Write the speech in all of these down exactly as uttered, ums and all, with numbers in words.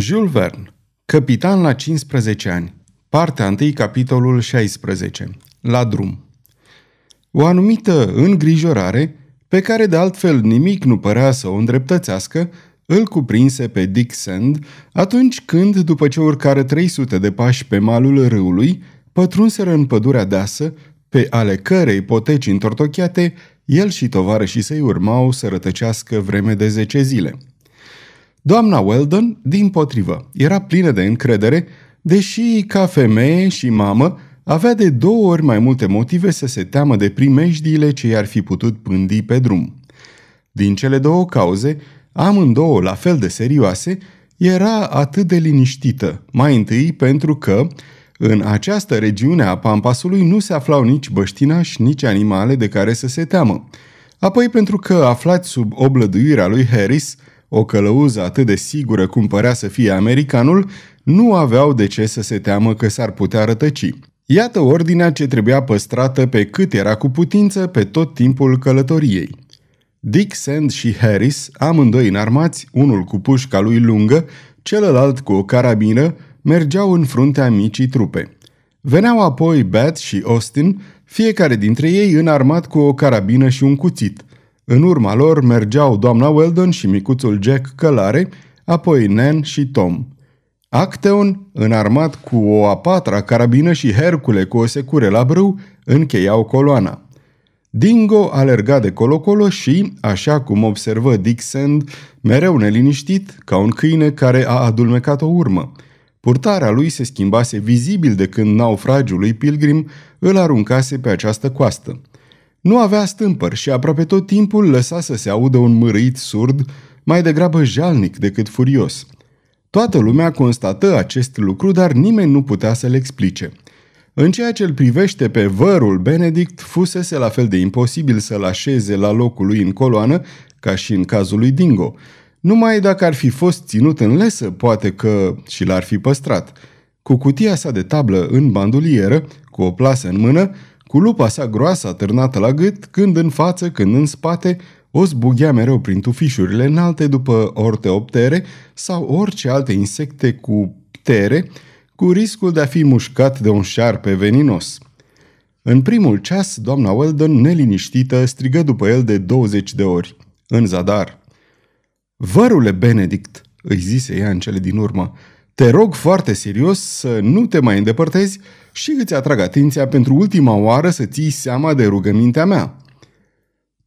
Jules Verne, capitan la cincisprezece ani, partea unu, capitolul șaisprezece, la drum. O anumită îngrijorare, pe care de altfel nimic nu părea să o îndreptățească, îl cuprinse pe Dick Sand atunci când, după ce urcară trei sute de pași pe malul râului, pătrunseră în pădurea deasă, pe ale cărei poteci întortocheate, el și tovarășii săi urmau să rătăcească vreme de zece zile. Doamna Weldon, din potrivă, era plină de încredere, deși, ca femeie și mamă, avea de două ori mai multe motive să se teamă de primejdiile ce i-ar fi putut pândi pe drum. Din cele două cauze, amândouă la fel de serioase, era atât de liniștită, mai întâi pentru că în această regiune a Pampasului nu se aflau nici băștinași, nici animale de care să se teamă. Apoi pentru că, aflați sub oblăduirea lui Harris, o călăuză atât de sigură cum părea să fie americanul, nu aveau de ce să se teamă că s-ar putea rătăci. Iată ordinea ce trebuia păstrată pe cât era cu putință pe tot timpul călătoriei. Dick Sand și Harris, amândoi înarmați, unul cu pușca lui lungă, celălalt cu o carabină, mergeau în fruntea micii trupe. Veneau apoi Bat și Austin, fiecare dintre ei înarmat cu o carabină și un cuțit. În urma lor mergeau doamna Weldon și micuțul Jack călare, apoi Nan și Tom. Acteon, înarmat cu o a patra carabină și Hercule cu o secure la brâu, încheiau coloana. Dingo alerga de colo-colo și, așa cum observă Dick Sand, mereu neliniștit, ca un câine care a adulmecat o urmă. Purtarea lui se schimbase vizibil de când naufragiul lui Pilgrim îl aruncase pe această coastă. Nu avea stâmpări și aproape tot timpul lăsa să se audă un mârâit surd, mai degrabă jalnic decât furios. Toată lumea constată acest lucru, dar nimeni nu putea să-l explice. În ceea ce îl privește pe vărul Benedict, fusese la fel de imposibil să-l așeze la locul lui în coloană, ca și în cazul lui Dingo. Numai dacă ar fi fost ținut în lesă, poate că și l-ar fi păstrat. Cu cutia sa de tablă în bandulieră, cu o plasă în mână, cu lupa sa groasă atârnată la gât, când în față, când în spate, o zbughea mereu prin tufișurile înalte după orteoptere sau orice alte insecte cu ptere, cu riscul de a fi mușcat de un șarpe veninos. În primul ceas, doamna Weldon, neliniștită, strigă după el de douăzeci de ori, în zadar. "Vărule Benedict," îi zise ea în cele din urmă, "te rog foarte serios să nu te mai îndepărtezi și îți atrag atenția pentru ultima oară să ții seama de rugămintea mea."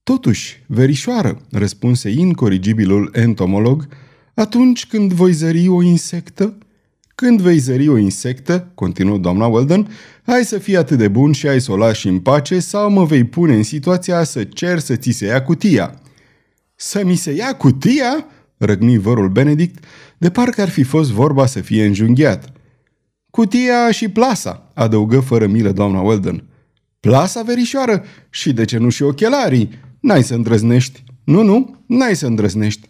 "Totuși, verișoară," răspunse incorrigibilul entomolog, "atunci când voi zări o insectă?" "Când vei zări o insectă," continuă doamna Weldon, "hai să fii atât de bun și hai să o lași în pace sau mă vei pune în situația să cer să ți se ia cutia." "Să mi se ia cutia?" răgni vărul Benedict, de parcă ar fi fost vorba să fie înjunghiat. "Cutia și plasa," adăugă fără milă doamna Weldon. "Plasa, verișoară? Și de ce nu și ochelarii? N-ai să îndrăznești. Nu, nu, n-ai să îndrăznești."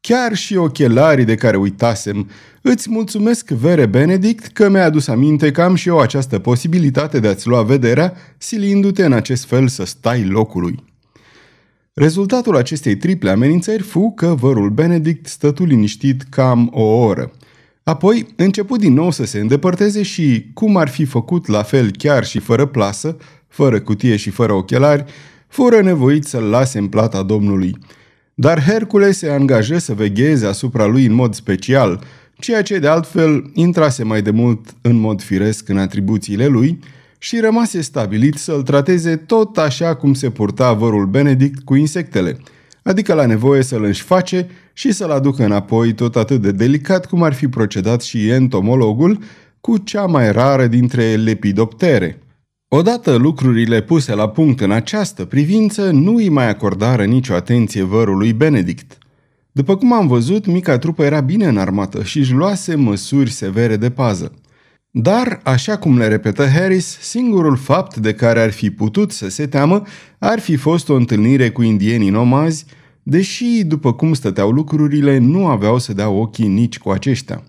"Chiar și ochelarii de care uitasem. Îți mulțumesc, vere Benedict, că mi-ai adus aminte că am și eu această posibilitate de a-ți lua vederea, silindu-te în acest fel să stai locului." Rezultatul acestei triple amenințări fu că vărul Benedict stătu liniștit cam o oră. Apoi început din nou să se îndepărteze și, cum ar fi făcut la fel chiar și fără plasă, fără cutie și fără ochelari, fură nevoit să-l lase în plata Domnului. Dar Hercule se angajă să vegheze asupra lui în mod special, ceea ce de altfel intrase mai de mult în mod firesc în atribuțiile lui, și rămase stabilit să-l trateze tot așa cum se purta vărul Benedict cu insectele, adică la nevoie să-l înșface și să-l aducă înapoi tot atât de delicat cum ar fi procedat și entomologul cu cea mai rară dintre lepidoptere. Odată lucrurile puse la punct în această privință, nu îi mai acordară nicio atenție vărului Benedict. După cum am văzut, mica trupă era bine înarmată și își luase măsuri severe de pază. Dar, așa cum le repetă Harris, singurul fapt de care ar fi putut să se teamă ar fi fost o întâlnire cu indienii nomazi, deși, după cum stăteau lucrurile, nu aveau să dea ochii nici cu aceștia.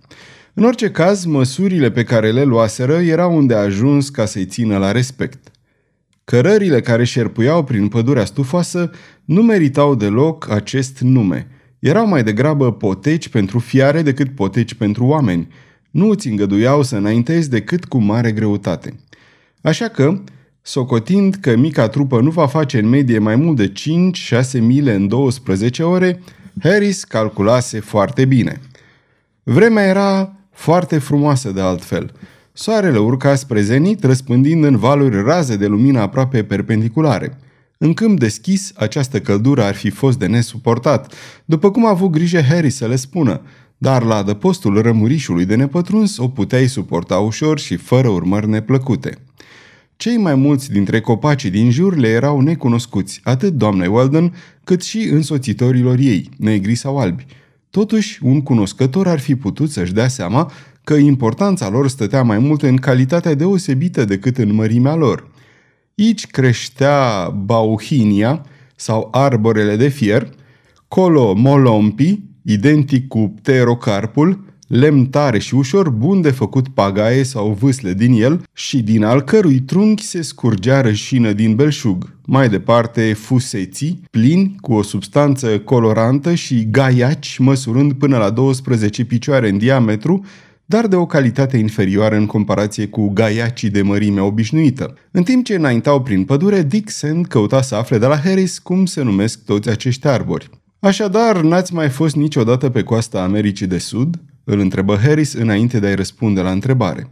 În orice caz, măsurile pe care le luaseră erau unde ajuns ca să-i țină la respect. Cărările care șerpuiau prin pădurea stufoasă nu meritau deloc acest nume. erau mai degrabă poteci pentru fiare decât poteci pentru oameni. Nu îți îngăduiau să înaintezi decât cu mare greutate. Așa că, socotind că mica trupă nu va face în medie mai mult de cinci-șase mile în douăsprezece ore, Harris calculase foarte bine. Vremea era foarte frumoasă de altfel. Soarele urca spre zenit, răspândind în valuri raze de lumină aproape perpendiculare. În câmp deschis, această căldură ar fi fost de nesuportat, după cum a avut grijă Harris să le spună, dar la adăpostul rămurișului de nepătruns o puteai suporta ușor și fără urmări neplăcute. Cei mai mulți dintre copacii din jur le erau necunoscuți, atât doamnei Weldon, cât și însoțitorilor ei, negri sau albi. Totuși, un cunoscător ar fi putut să-și dea seama că importanța lor stătea mai mult în calitatea deosebită decât în mărimea lor. Aici creștea bauhinia, sau arborele de fier, colo molompi, identic cu pterocarpul, lemn tare și ușor, bun de făcut pagaie sau vâsle din el și din al cărui trunchi se scurgea rășină din belșug. Mai departe, fuseții, plini cu o substanță colorantă și gaiaci, măsurând până la douăsprezece picioare în diametru, dar de o calitate inferioară în comparație cu gaiacii de mărime obișnuită. În timp ce înaintau prin pădure, Dick Sand căuta să afle de la Harris cum se numesc toți acești arbori. Așadar, n-ați mai fost niciodată pe coasta Americii de Sud? Îl întrebă Harris înainte de a-i răspunde la întrebare.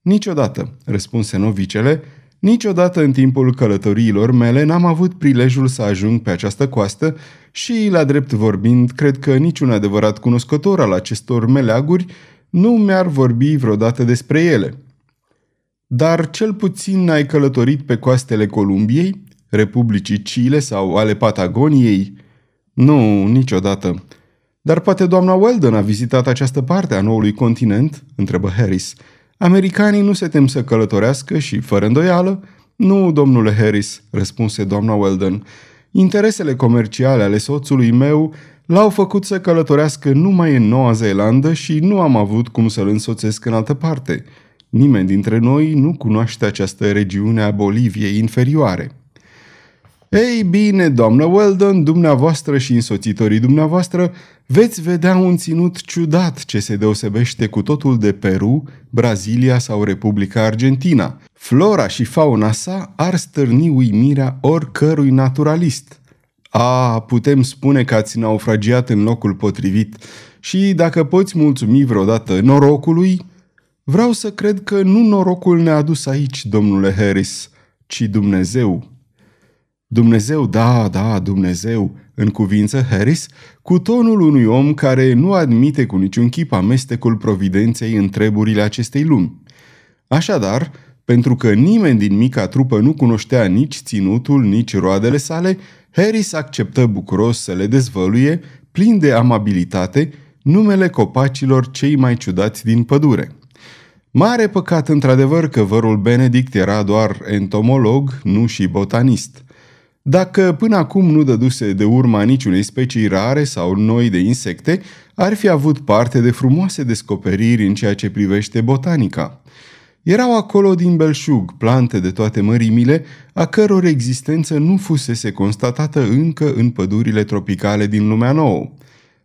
Niciodată, răspunse novicele, niciodată în timpul călătoriilor mele n-am avut prilejul să ajung pe această coastă și, la drept vorbind, cred că niciun adevărat cunoscător al acestor meleaguri nu mi-ar vorbi vreodată despre ele. Dar cel puțin n-ai călătorit pe coastele Columbiei, Republicii Chile sau ale Patagoniei? Nu, niciodată. Dar poate doamna Weldon a vizitat această parte a noului continent? Întrebă Harris. Americanii nu se tem să călătorească și, fără îndoială, nu, domnule Harris, răspunse doamna Weldon. Interesele comerciale ale soțului meu l-au făcut să călătorească numai în Noua Zeelandă și nu am avut cum să-l însoțesc în altă parte. Nimeni dintre noi nu cunoaște această regiune a Boliviei inferioare. Ei bine, doamnă Weldon, dumneavoastră și însoțitorii dumneavoastră veți vedea un ținut ciudat ce se deosebește cu totul de Peru, Brazilia sau Republica Argentina. Flora și fauna sa ar stârni uimirea oricărui naturalist. A, putem spune că ați naufragiat în locul potrivit și dacă poți mulțumi vreodată norocului, vreau să cred că nu norocul ne-a dus aici, domnule Harris, ci Dumnezeu. Dumnezeu, da, da, Dumnezeu, în cuvință Harris, cu tonul unui om care nu admite cu niciun chip amestecul providenței în treburile acestei lumi. Așadar, pentru că nimeni din mica trupă nu cunoștea nici ținutul, nici roadele sale, Harris acceptă bucuros să le dezvăluie, plin de amabilitate, numele copacilor cei mai ciudați din pădure. Mare păcat, într-adevăr, că vărul Benedict era doar entomolog, nu și botanist. Dacă până acum nu dăduse de urma niciunei specii rare sau noi de insecte, ar fi avut parte de frumoase descoperiri în ceea ce privește botanica. Erau acolo din belșug plante de toate mărimile, a căror existență nu fusese constatată încă în pădurile tropicale din lumea nouă.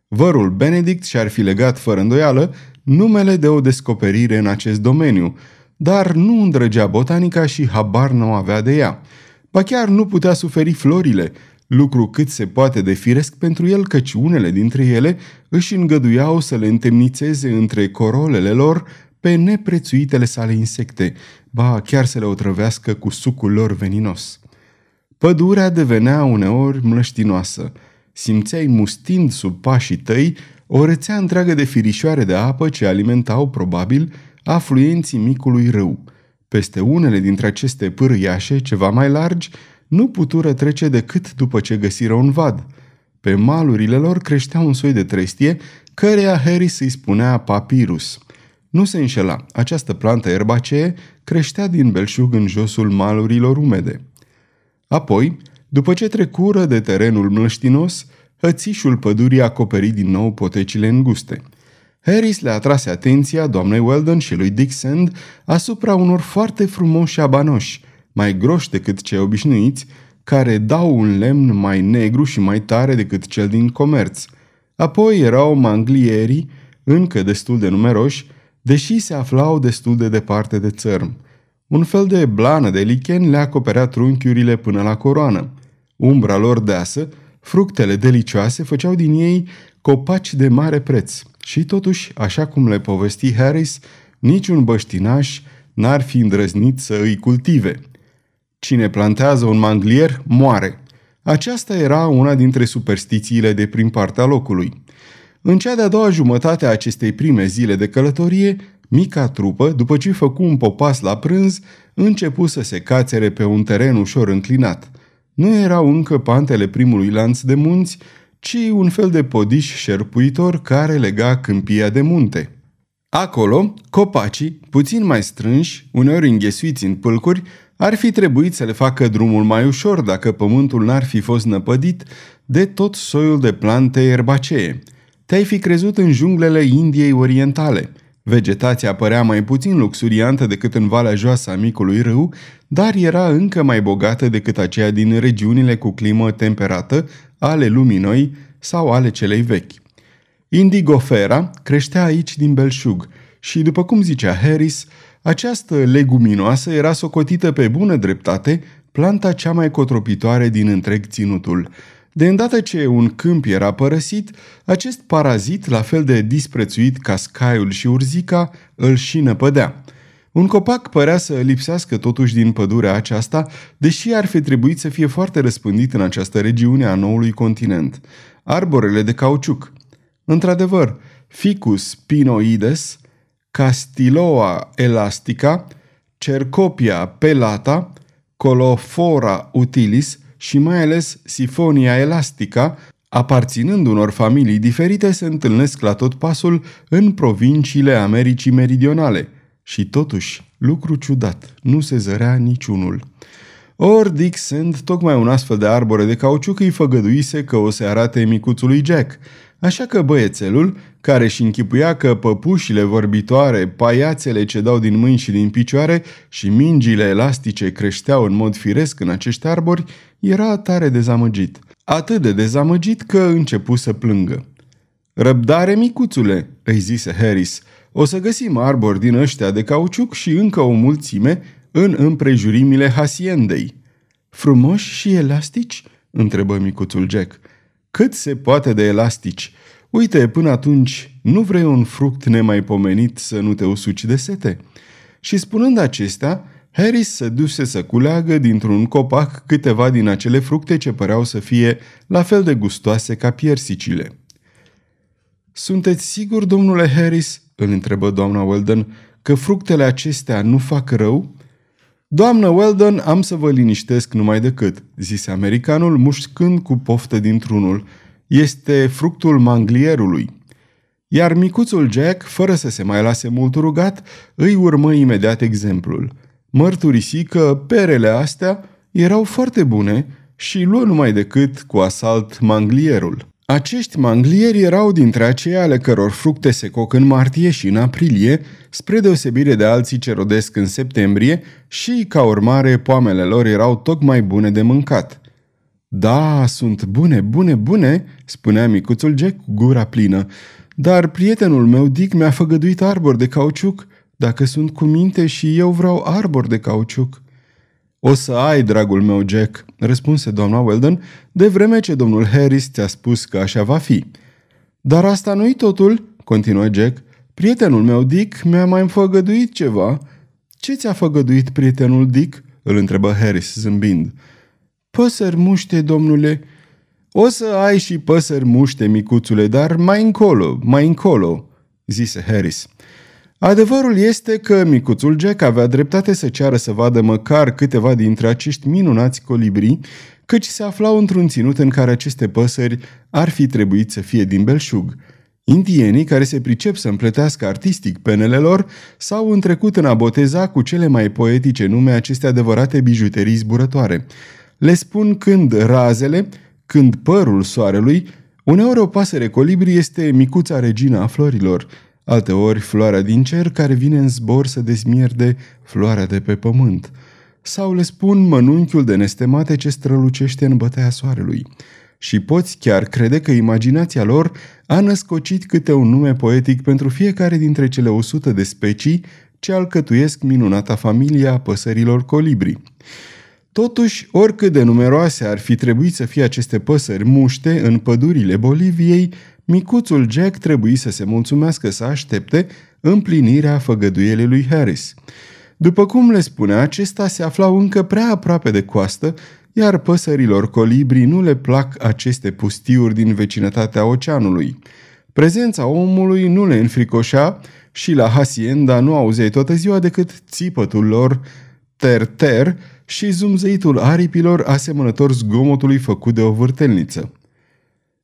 Vărul Benedict și-ar fi legat fără îndoială numele de o descoperire în acest domeniu, dar nu îndrăgea botanica și habar nu avea de ea. Ba chiar nu putea suferi florile, lucru cât se poate de firesc pentru el, căci unele dintre ele își îngăduiau să le întemnițeze între corolele lor pe neprețuitele sale insecte, ba chiar să le otrăvească cu sucul lor veninos. Pădurea devenea uneori mlăștinoasă. Simțeai mustind sub pașii tăi o rețea întreagă de firișoare de apă ce alimentau, probabil, afluenții micului râu. Peste unele dintre aceste pârâiașe, ceva mai largi, nu putură trece decât după ce găsiră un vad. Pe malurile lor creștea un soi de trestie, căreia Harris îi spunea papirus. Nu se înșela, această plantă erbacee creștea din belșug în josul malurilor umede. Apoi, după ce trecură de terenul mlăștinos, hățișul pădurii acoperi din nou potecile înguste. Harris le atrase atenția doamnei Weldon și lui Dick Sand asupra unor foarte frumoși abanoși, mai groși decât cei obișnuiți, care dau un lemn mai negru și mai tare decât cel din comerț. Apoi erau manglierii, încă destul de numeroși, deși se aflau destul de departe de țărm. Un fel de blană de lichen le acoperea trunchiurile până la coroană. Umbra lor deasă, fructele delicioase făceau din ei copaci de mare preț și totuși, așa cum le povesti Harris, niciun băștinaș n-ar fi îndrăznit să îi cultive. Cine plantează un manglier, moare. Aceasta era una dintre superstițiile de prin partea locului. În cea de-a doua jumătate a acestei prime zile de călătorie, mica trupă, după ce făcu un popas la prânz, începu să se cațere pe un teren ușor înclinat. Nu erau încă pantele primului lanț de munți, ci un fel de podiș șerpuitor care lega câmpia de munte. Acolo, copacii, puțin mai strânși, uneori înghesuiți în pâlcuri, ar fi trebuit să le facă drumul mai ușor dacă pământul n-ar fi fost năpădit de tot soiul de plante erbacee. Te-ai fi crezut în junglele Indiei orientale. Vegetația părea mai puțin luxuriantă decât în valea joasă a micului râu, dar era încă mai bogată decât aceea din regiunile cu climă temperată, ale lumii noi sau ale celei vechi. Indigofera creștea aici din belșug și, după cum zicea Harris, această leguminoasă era socotită pe bună dreptate planta cea mai cotropitoare din întreg ținutul. De îndată ce un câmp era părăsit, acest parazit, la fel de disprețuit ca scaiul și urzica, îl și năpădea. Un copac părea să lipsească totuși din pădurea aceasta, deși ar fi trebuit să fie foarte răspândit în această regiune a noului continent. Arborele de cauciuc. Într-adevăr, ficus pinoides, castiloa elastica, cercopia pelata, colofora utilis și mai ales sifonia elastica, aparținând unor familii diferite, se întâlnesc la tot pasul în provinciile Americii Meridionale. Și totuși, lucru ciudat, nu se zărea niciunul. Or, Dick Sand, tocmai un astfel de arbore de cauciuc îi făgăduise că o să arate micuțului Jack, așa că băiețelul, care își închipuia că păpușile vorbitoare, paiațele ce dau din mâini și din picioare și mingile elastice creșteau în mod firesc în acești arbori, era tare dezamăgit. Atât de dezamăgit că începu să plângă. "Răbdare, micuțule," îi zise Harris, "o să găsim arbori din ăștia de cauciuc și încă o mulțime în împrejurimile haciendei." "Frumoși și elastici?" întrebă micuțul Jack. "Cât se poate de elastici. Uite, până atunci, nu vrei un fruct nemaipomenit să nu te usuci de sete?" Și spunând acestea, Harris se duse să culeagă dintr-un copac câteva din acele fructe ce păreau să fie la fel de gustoase ca piersicile. "Sunteți sigur, domnule Harris," îl întrebă doamna Weldon, "că fructele acestea nu fac rău?" "Doamnă Weldon, am să vă liniștesc numai decât," zise americanul, mușcând cu poftă dintr-unul. "Este fructul manglierului." Iar micuțul Jack, fără să se mai lase mult rugat, îi urmă imediat exemplul. Mărturisi că perele astea erau foarte bune și luă numai decât cu asalt manglierul. Acești manglieri erau dintre aceia ale căror fructe se coc în martie și în aprilie, spre deosebire de alții ce rodesc în septembrie și, ca urmare, poamele lor erau tocmai bune de mâncat. "Da, sunt bune, bune, bune," spunea micuțul Jack cu gura plină, "dar prietenul meu Dick mi-a făgăduit arbori de cauciuc. Dacă sunt cu minte și eu vreau arbori de cauciuc." "O să ai, dragul meu Jack," răspunse doamna Weldon, "de vreme ce domnul Harris ți-a spus că așa va fi." "Dar asta nu-i totul," continuă Jack. "Prietenul meu Dick mi-a mai făgăduit ceva." "Ce ți-a făgăduit prietenul Dick?" îl întrebă Harris zâmbind. "Păsări muște, domnule." "O să ai și păsări muște, micuțule, dar mai încolo, mai încolo," zise Harris. Adevărul este că micuțul Jack avea dreptate să ceară să vadă măcar câteva dintre acești minunați colibri, căci se aflau într-un ținut în care aceste păsări ar fi trebuit să fie din belșug. Indienii, care se pricep să împletească artistic penele lor, s-au întrecut în a boteza cu cele mai poetice nume aceste adevărate bijuterii zburătoare. Le spun când razele, când părul soarelui, uneori o pasăre colibri este micuța regina a florilor, alteori floarea din cer care vine în zbor să dezmierde floarea de pe pământ. Sau le spun mănunchiul de nestemate ce strălucește în bătaia soarelui. și poți chiar crede că imaginația lor a născocit câte un nume poetic pentru fiecare dintre cele o sută de specii ce alcătuiesc minunata familia a păsărilor colibri. Totuși, oricât de numeroase ar fi trebuit să fie aceste păsări muște în pădurile Boliviei, micuțul Jack trebuie să se mulțumească să aștepte împlinirea făgăduielii lui Harris. După cum le spunea, acesta se aflau încă prea aproape de coastă, iar păsărilor colibri nu le plac aceste pustiuri din vecinătatea oceanului. Prezența omului nu le înfricoșa și la Hacienda nu auzeai toată ziua decât țipătul lor ter-ter și zumzăitul aripilor asemănător zgomotului făcut de o vârtelniță.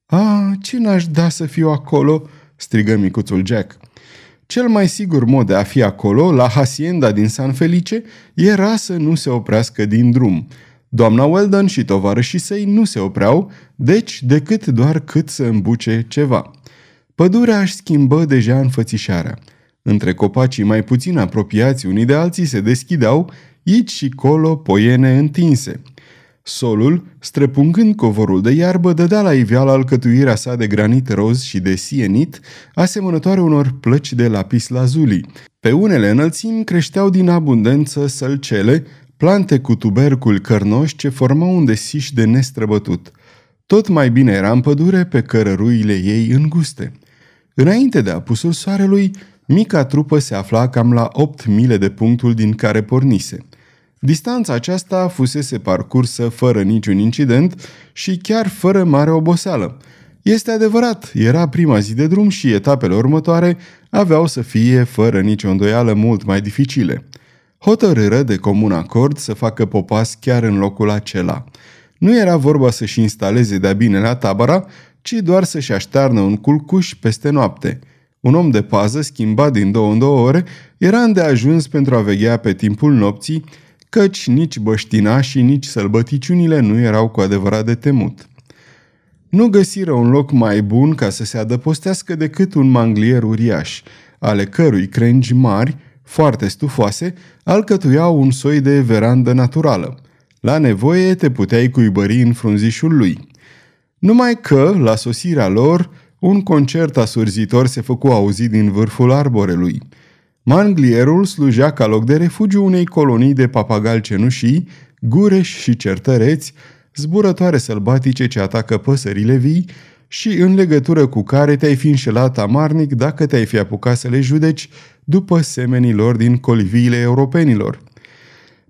A, ce n-aș da să fiu acolo?" strigă micuțul Jack. Cel mai sigur mod de a fi acolo, la Hacienda din San Felice, era să nu se oprească din drum. Doamna Weldon și tovarășii săi nu se opreau, deci decât doar cât să îmbuce ceva. Pădurea își schimbă deja înfățișarea. Între copacii mai puțin apropiați unii de alții se deschideau, aici și colo poiene întinse. Solul, străpungând covorul de iarbă, dădea la iveală alcătuirea sa de granit roz și de sienit, asemănătoare unor plăci de lapis lazuli. Pe unele înălțimi creșteau din abundență sălcele, plante cu tuberculi cărnoși ce formau un desiș de nestrăbătut. Tot mai bine era în pădure pe cărăruile ei înguste. Înainte de apusul soarelui, mica trupă se afla cam la opt mile de punctul din care pornise. Distanța aceasta fusese parcursă fără niciun incident și chiar fără mare oboseală. Este adevărat, era prima zi de drum și etapele următoare aveau să fie fără nicio îndoială mult mai dificile. Hotărâră de comun acord să facă popas chiar în locul acela. Nu era vorba să-și instaleze de-a binelea tabăra, ci doar să-și aștearnă un culcuș peste noapte. Un om de pază, schimbat din două în două ore, era îndeajuns pentru a veghea pe timpul nopții, căci nici băștinașii, nici sălbăticiunile nu erau cu adevărat de temut. Nu găsiră un loc mai bun ca să se adăpostească decât un manglier uriaș, ale cărui crengi mari, foarte stufoase, alcătuiau un soi de verandă naturală. La nevoie te puteai cuibări în frunzișul lui. Numai că, la sosirea lor, un concert asurzitor se făcu auzit din vârful arborelui. Manglierul slujea ca loc de refugiu unei colonii de papagali cenușii, gureși și certăreți, zburătoare sălbatice ce atacă păsările vii și în legătură cu care te-ai fi înșelat amarnic dacă te-ai fi apucat să le judeci după semenii lor din coliviile europenilor.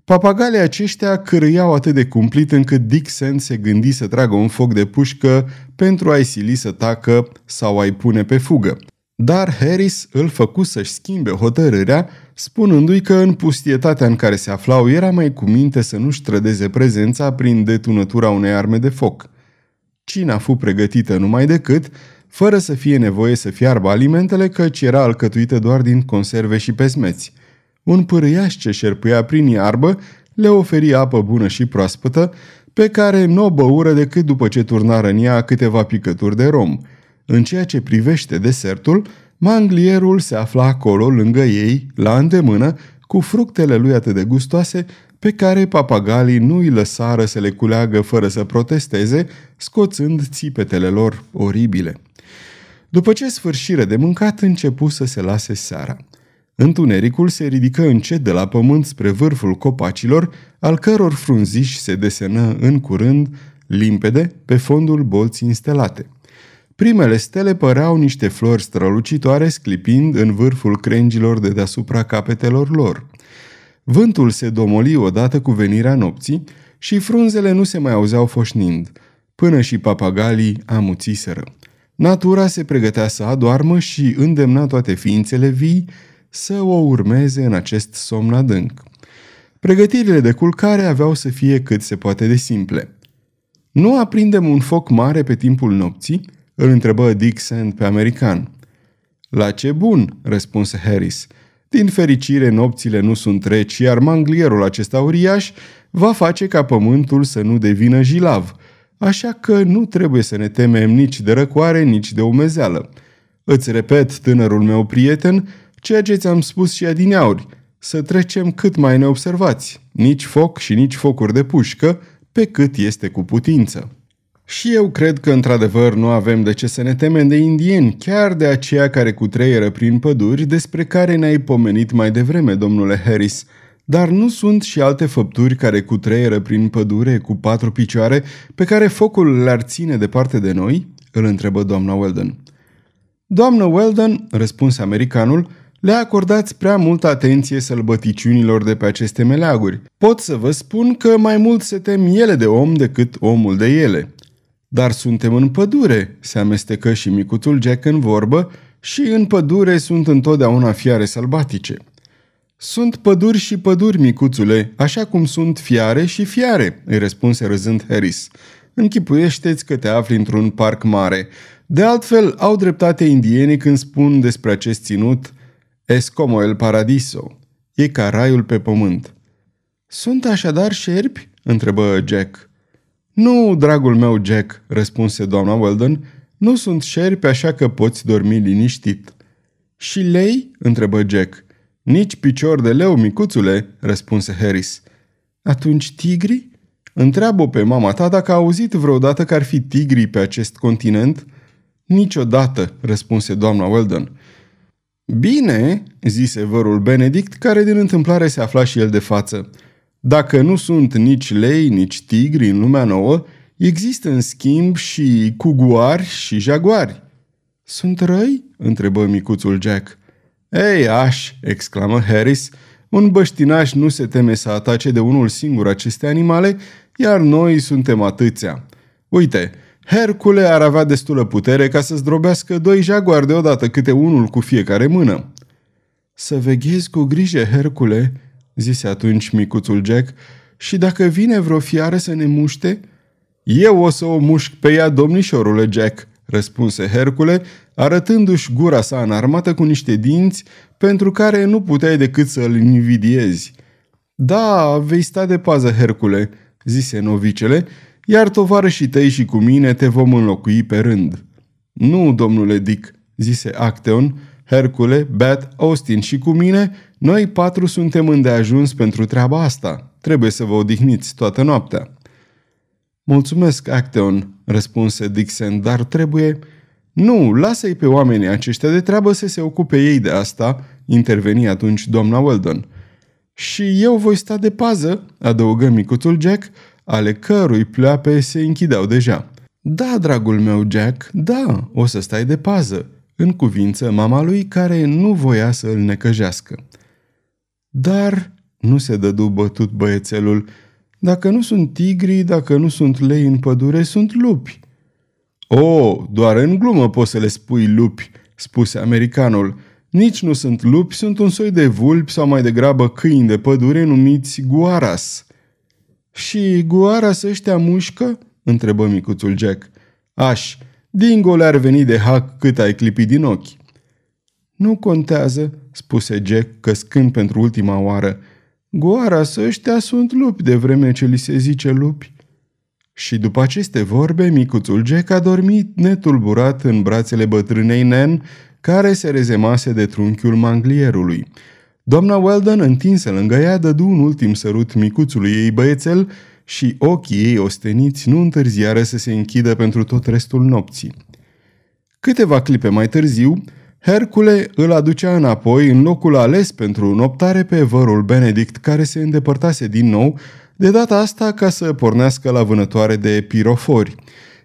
Papagalii aceștia cârâiau atât de cumplit încât Dick Sand se gândi să tragă un foc de pușcă pentru a-i sili să tacă sau a-i pune pe fugă. Dar Harris îl făcu să-și schimbe hotărârea, spunându-i că în pustietatea în care se aflau era mai cu minte să nu-și trădeze prezența prin detunătura unei arme de foc. Cina fu pregătită numai decât, fără să fie nevoie să fiarbă alimentele, căci era alcătuită doar din conserve și pesmeți. Un pârâiaș ce șerpuia prin iarbă le oferi apă bună și proaspătă, pe care n-o băură decât după ce turnară în ea câteva picături de rom. În ceea ce privește desertul, manglierul se afla acolo, lângă ei, la îndemână, cu fructele lui atât de gustoase, pe care papagalii nu îi lăsară să le culeagă fără să protesteze, scoțând țipetele lor oribile. După ce sfârșire de mâncat, începu să se lase seara. Întunericul se ridică încet de la pământ spre vârful copacilor, al căror frunziși se desenă în curând, limpede, pe fondul bolții înstelate. Primele stele păreau niște flori strălucitoare sclipind în vârful crengilor de deasupra capetelor lor. Vântul se domoli odată cu venirea nopții și frunzele nu se mai auzeau foșnind, până și papagalii amuțiseră. Natura se pregătea să adoarmă și îndemna toate ființele vii să o urmeze în acest somn adânc. Pregătirile de culcare aveau să fie cât se poate de simple. Nu aprindem un foc mare pe timpul nopții?" îl întrebă Dick Sand pe american. La ce bun?" răspunse Harris. Din fericire, nopțile nu sunt reci, iar manglierul acesta uriaș va face ca pământul să nu devină jilav, așa că nu trebuie să ne temem nici de răcoare, nici de umezeală. Îți repet, tânărul meu prieten, ceea ce ți-am spus și adineauri, să trecem cât mai neobservați, nici foc și nici focuri de pușcă, pe cât este cu putință." Și eu cred că într-adevăr nu avem de ce să ne temem de indieni, chiar de aceia care cutreieră prin păduri, despre care ne-ai pomenit mai devreme, domnule Harris. Dar nu sunt și alte făpturi care cutreieră prin pădure cu patru picioare pe care focul le-ar ține departe de noi?" îl întrebă doamna Weldon. Doamna Weldon, răspunse americanul, le-a acordat prea multă atenție sălbăticiunilor de pe aceste meleaguri. Pot să vă spun că mai mult se tem ele de om decât omul de ele. Dar suntem în pădure, se amestecă și micuțul Jack în vorbă, și în pădure sunt întotdeauna fiare sălbatice. Sunt păduri și păduri, micuțule, așa cum sunt fiare și fiare, îi răspunse râzând Harris. Închipuiește-ți că te afli într-un parc mare. De altfel, au dreptate indienii când spun despre acest ținut «Es como el paradiso», e ca raiul pe pământ. Sunt așadar șerpi? Întrebă Jack. Nu, dragul meu Jack, răspunse doamna Weldon, nu sunt șerpi, așa că poți dormi liniștit. Și lei? Întrebă Jack. Nici picior de leu, micuțule, răspunse Harris. Atunci tigri? Întreabă pe mama ta dacă a auzit vreodată că ar fi tigri pe acest continent. Niciodată, răspunse doamna Weldon. Bine, zise vărul Benedict, care din întâmplare se afla și el de față. Dacă nu sunt nici lei, nici tigri în lumea nouă, există în schimb și cuguari și jaguari. Sunt răi? Întrebă micuțul Jack. Ei, aș, exclamă Harris, un băștinaș nu se teme să atace de unul singur aceste animale, iar noi suntem atâția. Uite, Hercule ar avea destulă putere ca să zdrobească doi jaguari deodată, câte unul cu fiecare mână. Să veghezi cu grijă, Hercule, zise atunci micuțul Jack, și dacă vine vreo fiară să ne muște? Eu o să o mușc pe ea, domnișorule Jack, răspunse Hercule, arătându-și gura sa înarmată cu niște dinți pentru care nu puteai decât să-l invidiezi. Da, vei sta de pază, Hercule, zise novicele, iar tovarășii tăi și cu mine te vom înlocui pe rând. Nu, domnule Dick, zise Acteon, Hercule, Bat, Austin și cu mine, noi patru suntem îndeajuns pentru treaba asta. Trebuie să vă odihniți toată noaptea. Mulțumesc, Acteon, răspunse Dick Sand, dar trebuie... Nu, lasă-i pe oamenii aceștia de treabă să se ocupe ei de asta, interveni atunci doamna Weldon. Și eu voi sta de pază, adăugă micuțul Jack, ale cărui pleoape se închideau deja. Da, dragul meu Jack, da, o să stai de pază, în cuvință mama lui, care nu voia să îl necăjească. Dar, nu se dădu bătut băiețelul, dacă nu sunt tigri, dacă nu sunt lei în pădure, sunt lupi. O, doar în glumă poți să le spui lupi, spuse americanul. Nici nu sunt lupi, sunt un soi de vulpi sau mai degrabă câini de pădure numiți guaras. Și guaras ăștia mușcă? Întrebă micuțul Jack. Aș, Dingo le-ar veni de hac cât ai clipit din ochi. Nu contează, spuse Jack, căscând pentru ultima oară. Guaras ăștia sunt lupi, de vreme ce li se zice lupi. Și după aceste vorbe, micuțul Jack a dormit netulburat în brațele bătrânei Nan, care se rezemase de trunchiul manglierului. Doamna Weldon, întinsă lângă ea, dădu un ultim sărut micuțului ei băiețel și ochii ei osteniți nu întârziară să se închidă pentru tot restul nopții. Câteva clipe mai târziu, Hercule îl aducea înapoi în locul ales pentru noptare pe vărul Benedict, care se îndepărtase din nou, de data asta ca să pornească la vânătoare de pirofori.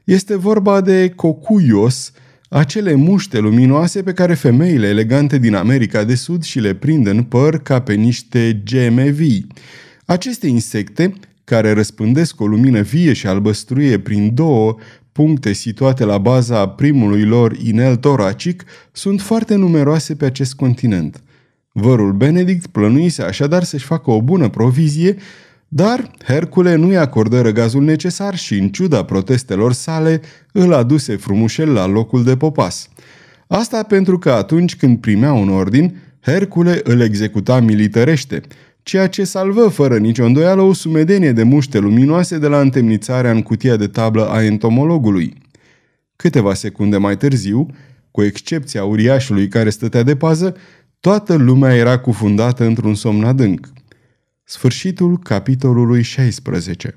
Este vorba de cocuios, acele muște luminoase pe care femeile elegante din America de Sud și le prind în păr ca pe niște geme vii. Aceste insecte, care răspândesc o lumină vie și albăstruie prin două puncte situate la baza primului lor inel toracic, sunt foarte numeroase pe acest continent. Vărul Benedict plănuise așadar să-și facă o bună provizie, dar Hercule nu-i acordă răgazul necesar și, în ciuda protestelor sale, îl aduse frumușel la locul de popas. Asta pentru că atunci când primea un ordin, Hercule îl executa militărește, ceea ce salvă fără nicio îndoială o sumedenie de muște luminoase de la întemnițarea în cutia de tablă a entomologului. Câteva secunde mai târziu, cu excepția uriașului care stătea de pază, toată lumea era cufundată într-un somn adânc. Sfârșitul capitolului șaisprezece.